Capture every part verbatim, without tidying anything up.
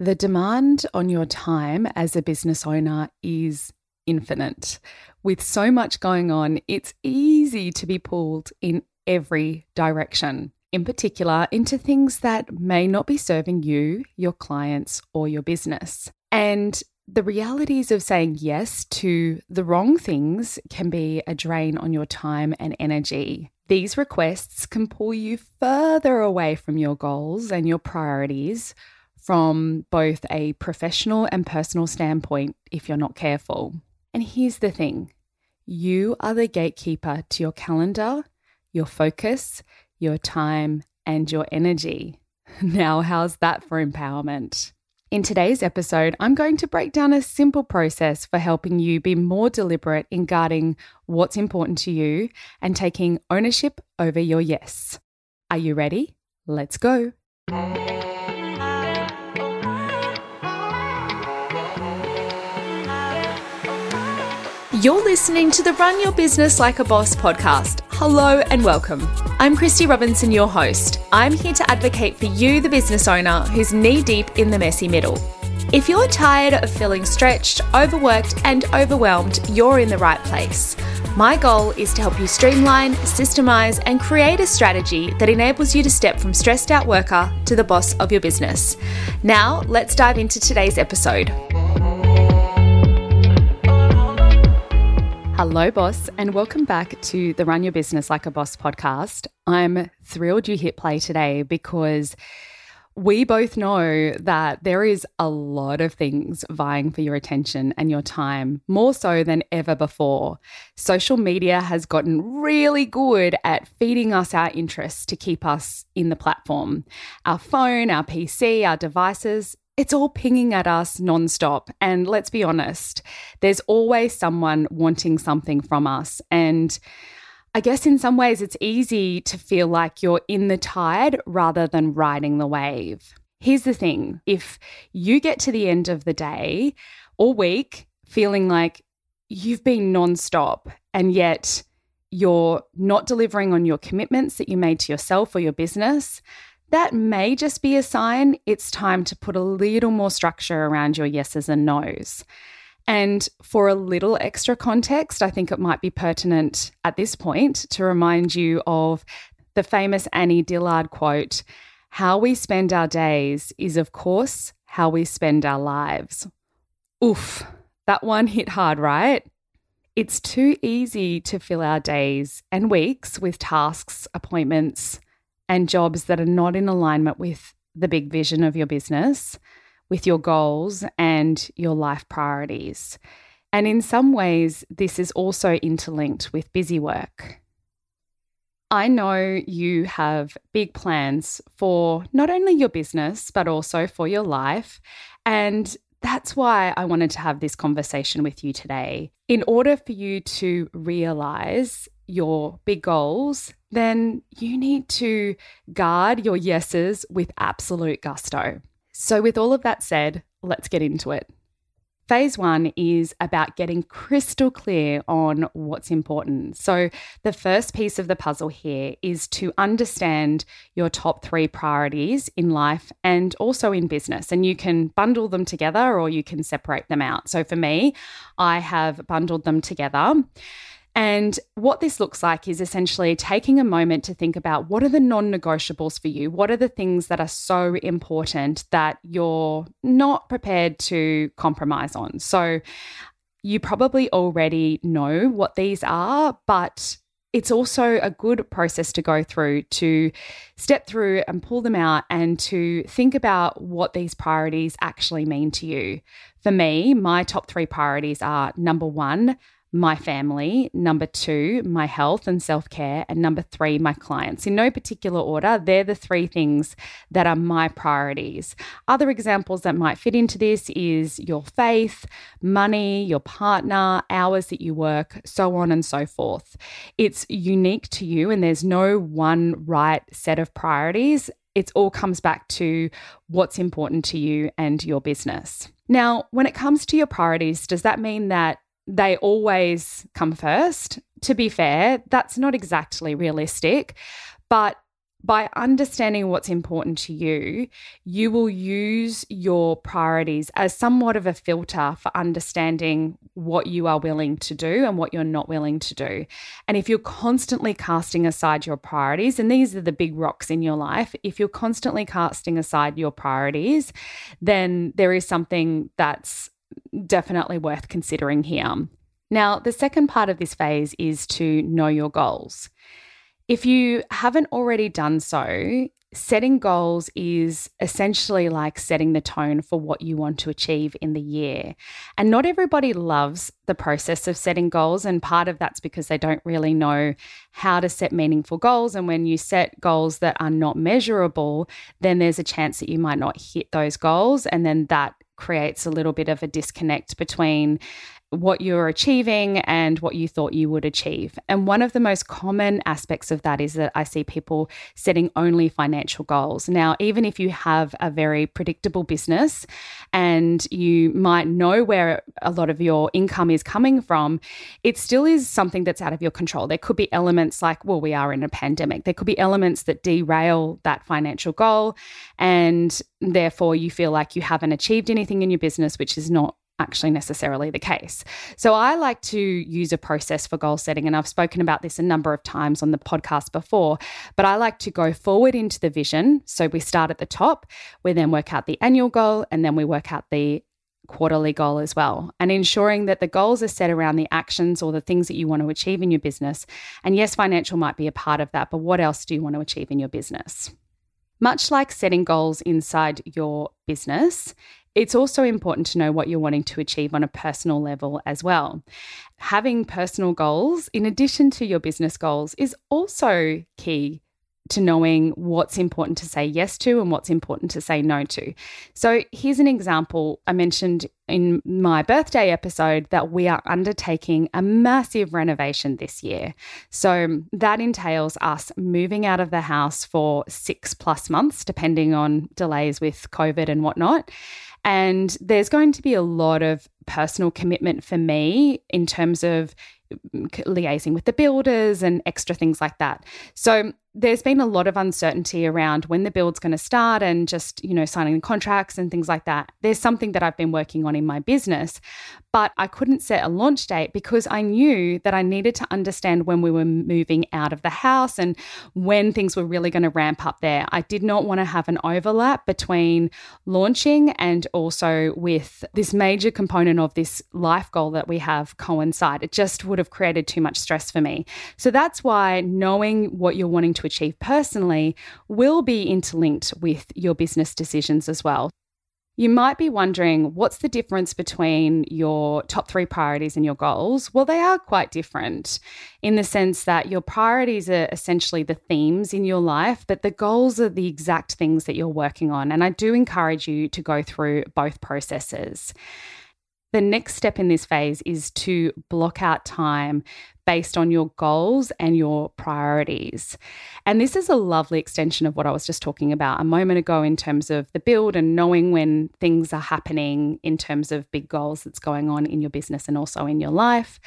The demand on your time as a business owner is infinite. With so much going on, it's easy to be pulled in every direction, in particular into things that may not be serving you, your clients, or your business. And the realities of saying yes to the wrong things can be a drain on your time and energy. These requests can pull you further away from your goals and your priorities from both a professional and personal standpoint if you're not careful. And here's the thing, you are the gatekeeper to your calendar, your focus, your time, and your energy. Now, how's that for empowerment? In today's episode, I'm going to break down a simple process for helping you be more deliberate in guarding what's important to you and taking ownership over your yes. Are you ready? Let's go. You're listening to the Run Your Business Like a Boss podcast. Hello and welcome. I'm Christy Robinson, your host. I'm here to advocate for you, the business owner who's knee-deep in the messy middle. If you're tired of feeling stretched, overworked, and overwhelmed, you're in the right place. My goal is to help you streamline, systemize, and create a strategy that enables you to step from stressed-out worker to the boss of your business. Now, let's dive into today's episode. Hello, boss, and welcome back to the Run Your Business Like a Boss podcast. I'm thrilled you hit play today because we both know that there is a lot of things vying for your attention and your time, more so than ever before. Social media has gotten really good at feeding us our interests to keep us in the platform. Our phone, our P C, our devices, it's all pinging at us nonstop. And let's be honest, there's always someone wanting something from us. And I guess in some ways it's easy to feel like you're in the tide rather than riding the wave. Here's the thing. If you get to the end of the day or week feeling like you've been nonstop and yet you're not delivering on your commitments that you made to yourself or your business, that may just be a sign it's time to put a little more structure around your yeses and nos. And for a little extra context, I think it might be pertinent at this point to remind you of the famous Annie Dillard quote, "How we spend our days is, of course, how we spend our lives." Oof, that one hit hard, right? It's too easy to fill our days and weeks with tasks, appointments, and jobs that are not in alignment with the big vision of your business, with your goals and your life priorities. And in some ways, this is also interlinked with busy work. I know you have big plans for not only your business, but also for your life. And that's why I wanted to have this conversation with you today. In order for you to realize your big goals, then you need to guard your yeses with absolute gusto. So with all of that said, let's get into it. Phase one is about getting crystal clear on what's important. So the first piece of the puzzle here is to understand your top three priorities in life and also in business. And you can bundle them together or you can separate them out. So for me, I have bundled them together. And what this looks like is essentially taking a moment to think about what are the non-negotiables for you? What are the things that are so important that you're not prepared to compromise on? So you probably already know what these are, but it's also a good process to go through to step through and pull them out and to think about what these priorities actually mean to you. For me, my top three priorities are number one, my family, number two, my health and self-care, and number three, my clients. In no particular order, they're the three things that are my priorities. Other examples that might fit into this is your faith, money, your partner, hours that you work, so on and so forth. It's unique to you and there's no one right set of priorities. It all comes back to what's important to you and your business. Now, when it comes to your priorities, does that mean that they always come first? To be fair, that's not exactly realistic, but by understanding what's important to you, you will use your priorities as somewhat of a filter for understanding what you are willing to do and what you're not willing to do. And if you're constantly casting aside your priorities, and these are the big rocks in your life, if you're constantly casting aside your priorities, then there is something that's definitely worth considering here. Now, the second part of this phase is to know your goals. If you haven't already done so, setting goals is essentially like setting the tone for what you want to achieve in the year. And not everybody loves the process of setting goals, and part of that's because they don't really know how to set meaningful goals. And when you set goals that are not measurable, then there's a chance that you might not hit those goals, and then that creates a little bit of a disconnect between what you're achieving and what you thought you would achieve. And one of the most common aspects of that is that I see people setting only financial goals. Now, even if you have a very predictable business and you might know where a lot of your income is coming from, it still is something that's out of your control. There could be elements like, well, we are in a pandemic. There could be elements that derail that financial goal, and therefore you feel like you haven't achieved anything in your business, which is not actually necessarily the case. So I like to use a process for goal setting, and I've spoken about this a number of times on the podcast before, but I like to go forward into the vision. So we start at the top, we then work out the annual goal, and then we work out the quarterly goal as well, and ensuring that the goals are set around the actions or the things that you want to achieve in your business. And yes, financial might be a part of that, but what else do you want to achieve in your business? Much like setting goals inside your business, it's also important to know what you're wanting to achieve on a personal level as well. Having personal goals in addition to your business goals is also key to knowing what's important to say yes to and what's important to say no to. So here's an example. I mentioned in my birthday episode that we are undertaking a massive renovation this year. So that entails us moving out of the house for six plus months, depending on delays with COVID and whatnot. And there's going to be a lot of personal commitment for me in terms of liaising with the builders and extra things like that. So there's been a lot of uncertainty around when the build's going to start and just, you know, signing the contracts and things like that. There's something that I've been working on in my business, but I couldn't set a launch date because I knew that I needed to understand when we were moving out of the house and when things were really going to ramp up there. I did not want to have an overlap between launching and also with this major component of this life goal that we have coincide. It just would have created too much stress for me. So that's why knowing what you're wanting to achieve personally will be interlinked with your business decisions as well. You might be wondering, what's the difference between your top three priorities and your goals? Well, they are quite different in the sense that your priorities are essentially the themes in your life, but the goals are the exact things that you're working on. And I do encourage you to go through both processes. The next step in this phase is to block out time based on your goals and your priorities. And this is a lovely extension of what I was just talking about a moment ago in terms of the build and knowing when things are happening in terms of big goals that's going on in your business and also in your life,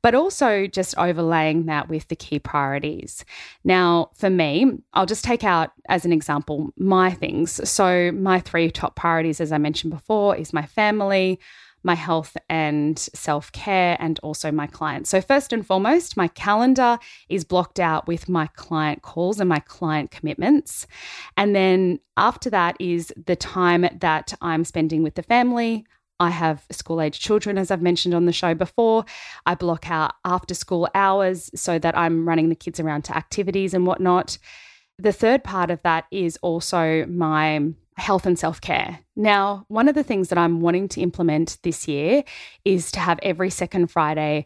but also just overlaying that with the key priorities. Now, for me, I'll just take out as an example my things. So my three top priorities, as I mentioned before, is my family, my health and self-care, and also my clients. So first and foremost, my calendar is blocked out with my client calls and my client commitments. And then after that is the time that I'm spending with the family. I have school-aged children, as I've mentioned on the show before. I block out after-school hours so that I'm running the kids around to activities and whatnot. The third part of that is also my health and self-care. Now, one of the things that I'm wanting to implement this year is to have every second Friday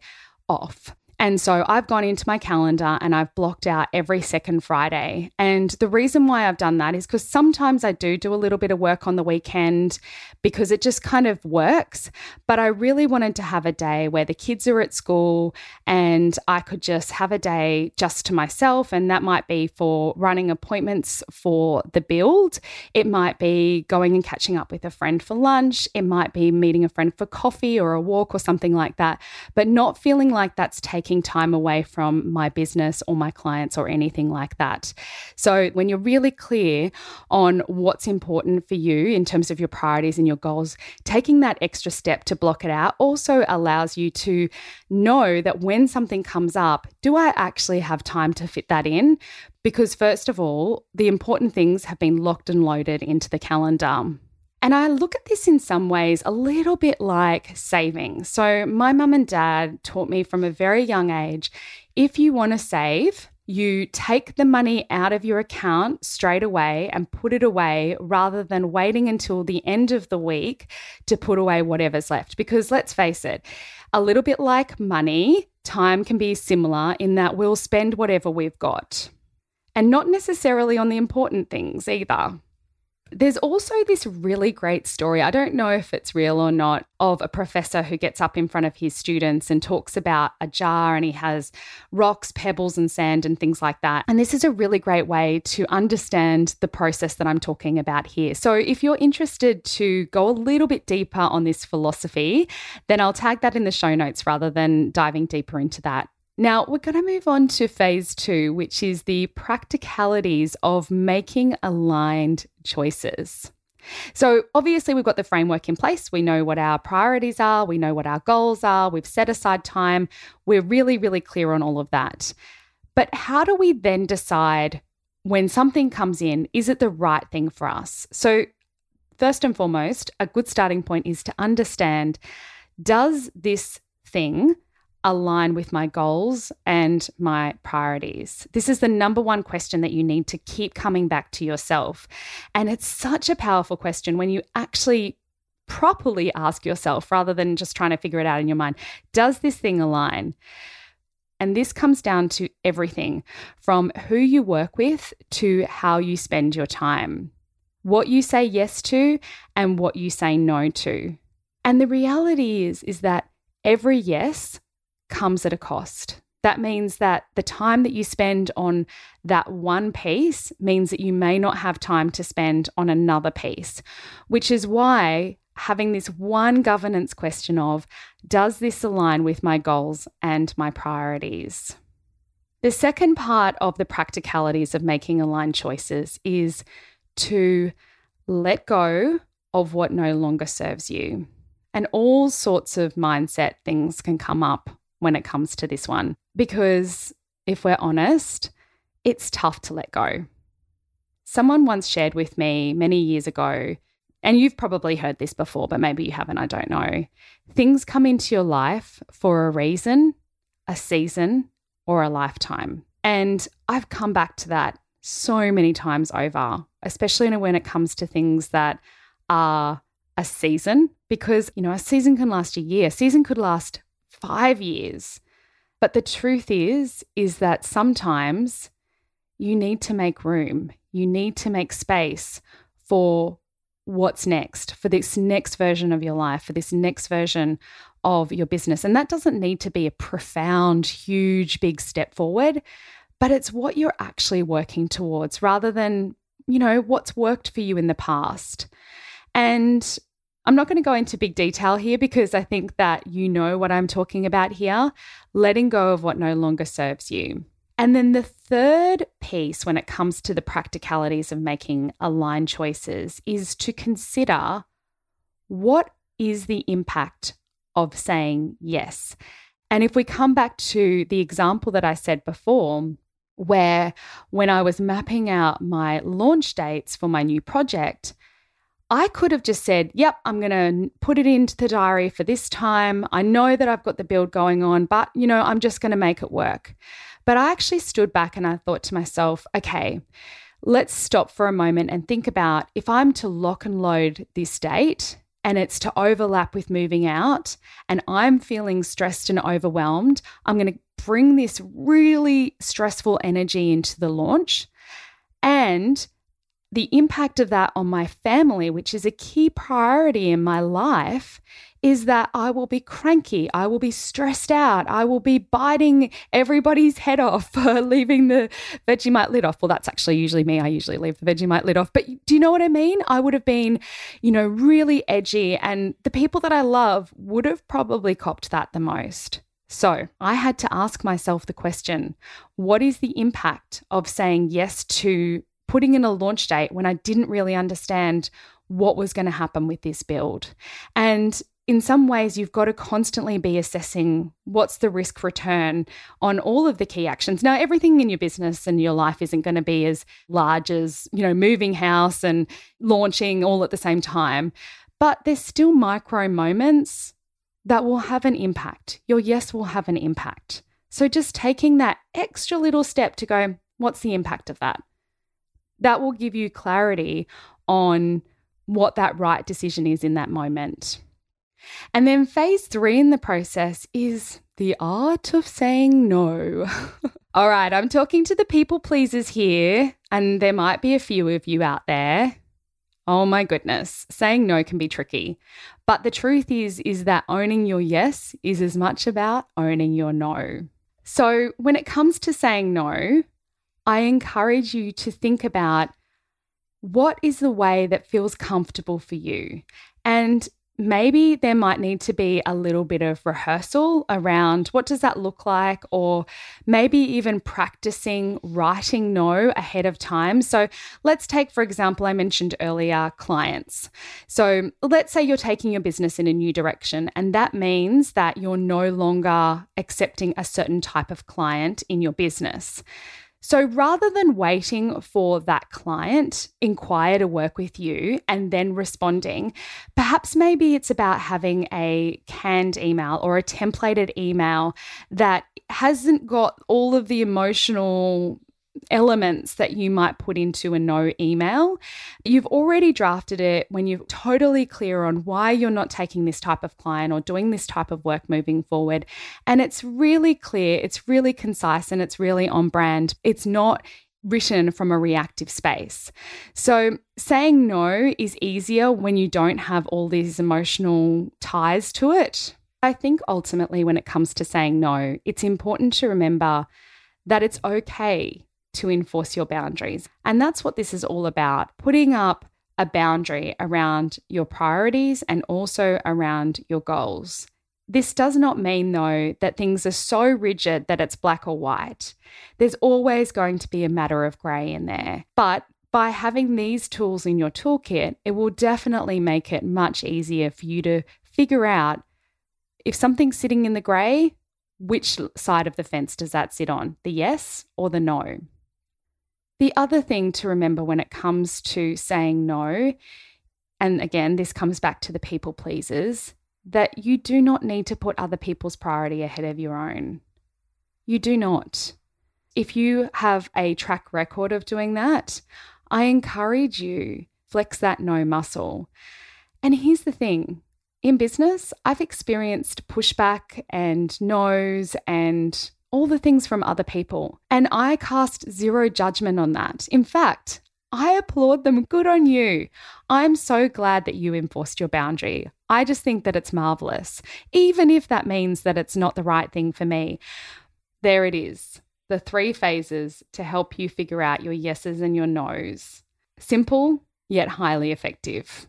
off. And so I've gone into my calendar and I've blocked out every second Friday. And the reason why I've done that is because sometimes I do do a little bit of work on the weekend because it just kind of works. But I really wanted to have a day where the kids are at school and I could just have a day just to myself. And that might be for running appointments for the build. It might be going and catching up with a friend for lunch. It might be meeting a friend for coffee or a walk or something like that, but not feeling like that's taking taking time away from my business or my clients or anything like that. So when you're really clear on what's important for you in terms of your priorities and your goals, taking that extra step to block it out also allows you to know that when something comes up, do I actually have time to fit that in? Because first of all, the important things have been locked and loaded into the calendar. And I look at this in some ways a little bit like saving. So my mum and dad taught me from a very young age, if you want to save, you take the money out of your account straight away and put it away rather than waiting until the end of the week to put away whatever's left. Because let's face it, a little bit like money, time can be similar in that we'll spend whatever we've got. And not necessarily on the important things either. There's also this really great story, I don't know if it's real or not, of a professor who gets up in front of his students and talks about a jar, and he has rocks, pebbles and sand and things like that. And this is a really great way to understand the process that I'm talking about here. So if you're interested to go a little bit deeper on this philosophy, then I'll tag that in the show notes rather than diving deeper into that. Now, we're going to move on to phase two, which is the practicalities of making aligned choices. So obviously we've got the framework in place. We know what our priorities are. We know what our goals are. We've set aside time. We're really, really clear on all of that. But how do we then decide when something comes in, is it the right thing for us? So first and foremost, a good starting point is to understand, does this thing align with my goals and my priorities? This is the number one question that you need to keep coming back to yourself. And it's such a powerful question when you actually properly ask yourself rather than just trying to figure it out in your mind. Does this thing align? And this comes down to everything from who you work with to how you spend your time, what you say yes to and what you say no to. And the reality is, is that every yes comes at a cost. That means that the time that you spend on that one piece means that you may not have time to spend on another piece, which is why having this one governance question of, does this align with my goals and my priorities? The second part of the practicalities of making aligned choices is to let go of what no longer serves you. And all sorts of mindset things can come up when it comes to this one, because if we're honest, it's tough to let go. Someone once shared with me many years ago, and you've probably heard this before, but maybe you haven't, I don't know. Things come into your life for a reason, a season, or a lifetime. And I've come back to that so many times over, especially when it comes to things that are a season, because, you know, a season can last a year, a season could last five years. But the truth is, is that sometimes you need to make room. You need to make space for what's next, for this next version of your life, for this next version of your business. And that doesn't need to be a profound, huge, big step forward, but it's what you're actually working towards rather than, you know, what's worked for you in the past. And I'm not going to go into big detail here because I think that you know what I'm talking about here, letting go of what no longer serves you. And then the third piece when it comes to the practicalities of making aligned choices is to consider, what is the impact of saying yes? And if we come back to the example that I said before, where when I was mapping out my launch dates for my new project, I could have just said, yep, I'm going to put it into the diary for this time. I know that I've got the build going on, but, you know, I'm just going to make it work. But I actually stood back and I thought to myself, okay, let's stop for a moment and think about, if I'm to lock and load this date and it's to overlap with moving out and I'm feeling stressed and overwhelmed, I'm going to bring this really stressful energy into the launch, and the impact of that on my family, which is a key priority in my life, is that I will be cranky, I will be stressed out, I will be biting everybody's head off for leaving the Vegemite lid off. Well, that's actually usually me. I usually leave the Vegemite lid off. But do you know what I mean? I would have been, you know, really edgy, and the people that I love would have probably copped that the most. So I had to ask myself the question, what is the impact of saying yes to putting in a launch date when I didn't really understand what was going to happen with this build? And in some ways, you've got to constantly be assessing what's the risk return on all of the key actions. Now, everything in your business and your life isn't going to be as large as, you know, moving house and launching all at the same time, but there's still micro moments that will have an impact. Your yes will have an impact. So just taking that extra little step to go, what's the impact of that? That will give you clarity on what that right decision is in that moment. And then phase three in the process is the art of saying no. All right, I'm talking to the people pleasers here, and there might be a few of you out there. Oh my goodness, saying no can be tricky. But the truth is, is that owning your yes is as much about owning your no. So when it comes to saying no, I encourage you to think about what is the way that feels comfortable for you. And maybe there might need to be a little bit of rehearsal around what does that look like, or maybe even practicing writing no ahead of time. So let's take, for example, I mentioned earlier, clients. So let's say you're taking your business in a new direction, and that means that you're no longer accepting a certain type of client in your business. So rather than waiting for that client inquire to work with you and then responding, perhaps maybe it's about having a canned email or a templated email that hasn't got all of the emotional elements that you might put into a no email. You've already drafted it when you're totally clear on why you're not taking this type of client or doing this type of work moving forward. And it's really clear, it's really concise, and it's really on brand. It's not written from a reactive space. So saying no is easier when you don't have all these emotional ties to it. I think ultimately when it comes to saying no, it's important to remember that it's okay to enforce your boundaries. And that's what this is all about, putting up a boundary around your priorities and also around your goals. This does not mean, though, that things are so rigid that it's black or white. There's always going to be a matter of grey in there. But by having these tools in your toolkit, it will definitely make it much easier for you to figure out if something's sitting in the grey, which side of the fence does that sit on, the yes or the no? The other thing to remember when it comes to saying no, and again, this comes back to the people pleasers, that you do not need to put other people's priority ahead of your own. You do not. If you have a track record of doing that, I encourage you, flex that no muscle. And here's the thing. In business, I've experienced pushback and no's and all the things from other people, and I cast zero judgment on that. In fact, I applaud them. Good on you. I'm so glad that you enforced your boundary. I just think that it's marvelous, even if that means that it's not the right thing for me. There it is, the three phases to help you figure out your yeses and your no's. Simple, yet highly effective.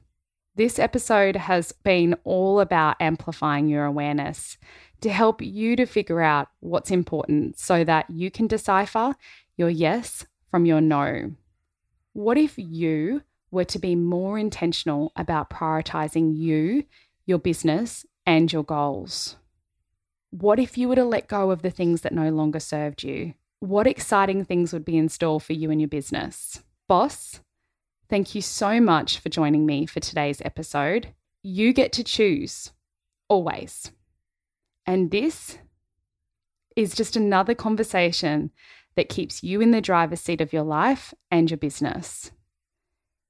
This episode has been all about amplifying your awareness to help you to figure out what's important so that you can decipher your yes from your no. What if you were to be more intentional about prioritizing you, your business, and your goals? What if you were to let go of the things that no longer served you? What exciting things would be in store for you and your business? Boss, thank you so much for joining me for today's episode. You get to choose, always. And this is just another conversation that keeps you in the driver's seat of your life and your business.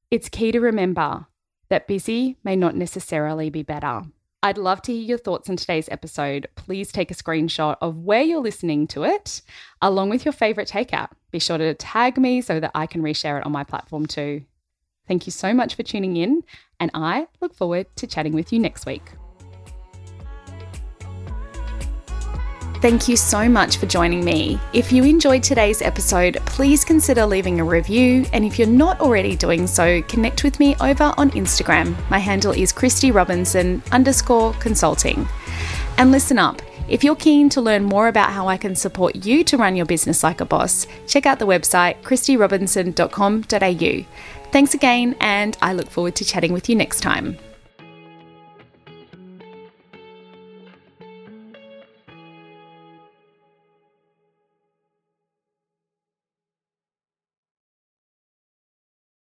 It's key to remember that busy may not necessarily be better. I'd love to hear your thoughts on today's episode. Please take a screenshot of where you're listening to it, along with your favourite takeout. Be sure to tag me so that I can reshare it on my platform too. Thank you so much for tuning in, and I look forward to chatting with you next week. Thank you so much for joining me. If you enjoyed today's episode, please consider leaving a review, and if you're not already doing so, connect with me over on Instagram. My handle is Christy Robinson underscore consulting. And listen up. If you're keen to learn more about how I can support you to run your business like a boss, check out the website christy robinson dot com dot a u. Thanks again, and I look forward to chatting with you next time.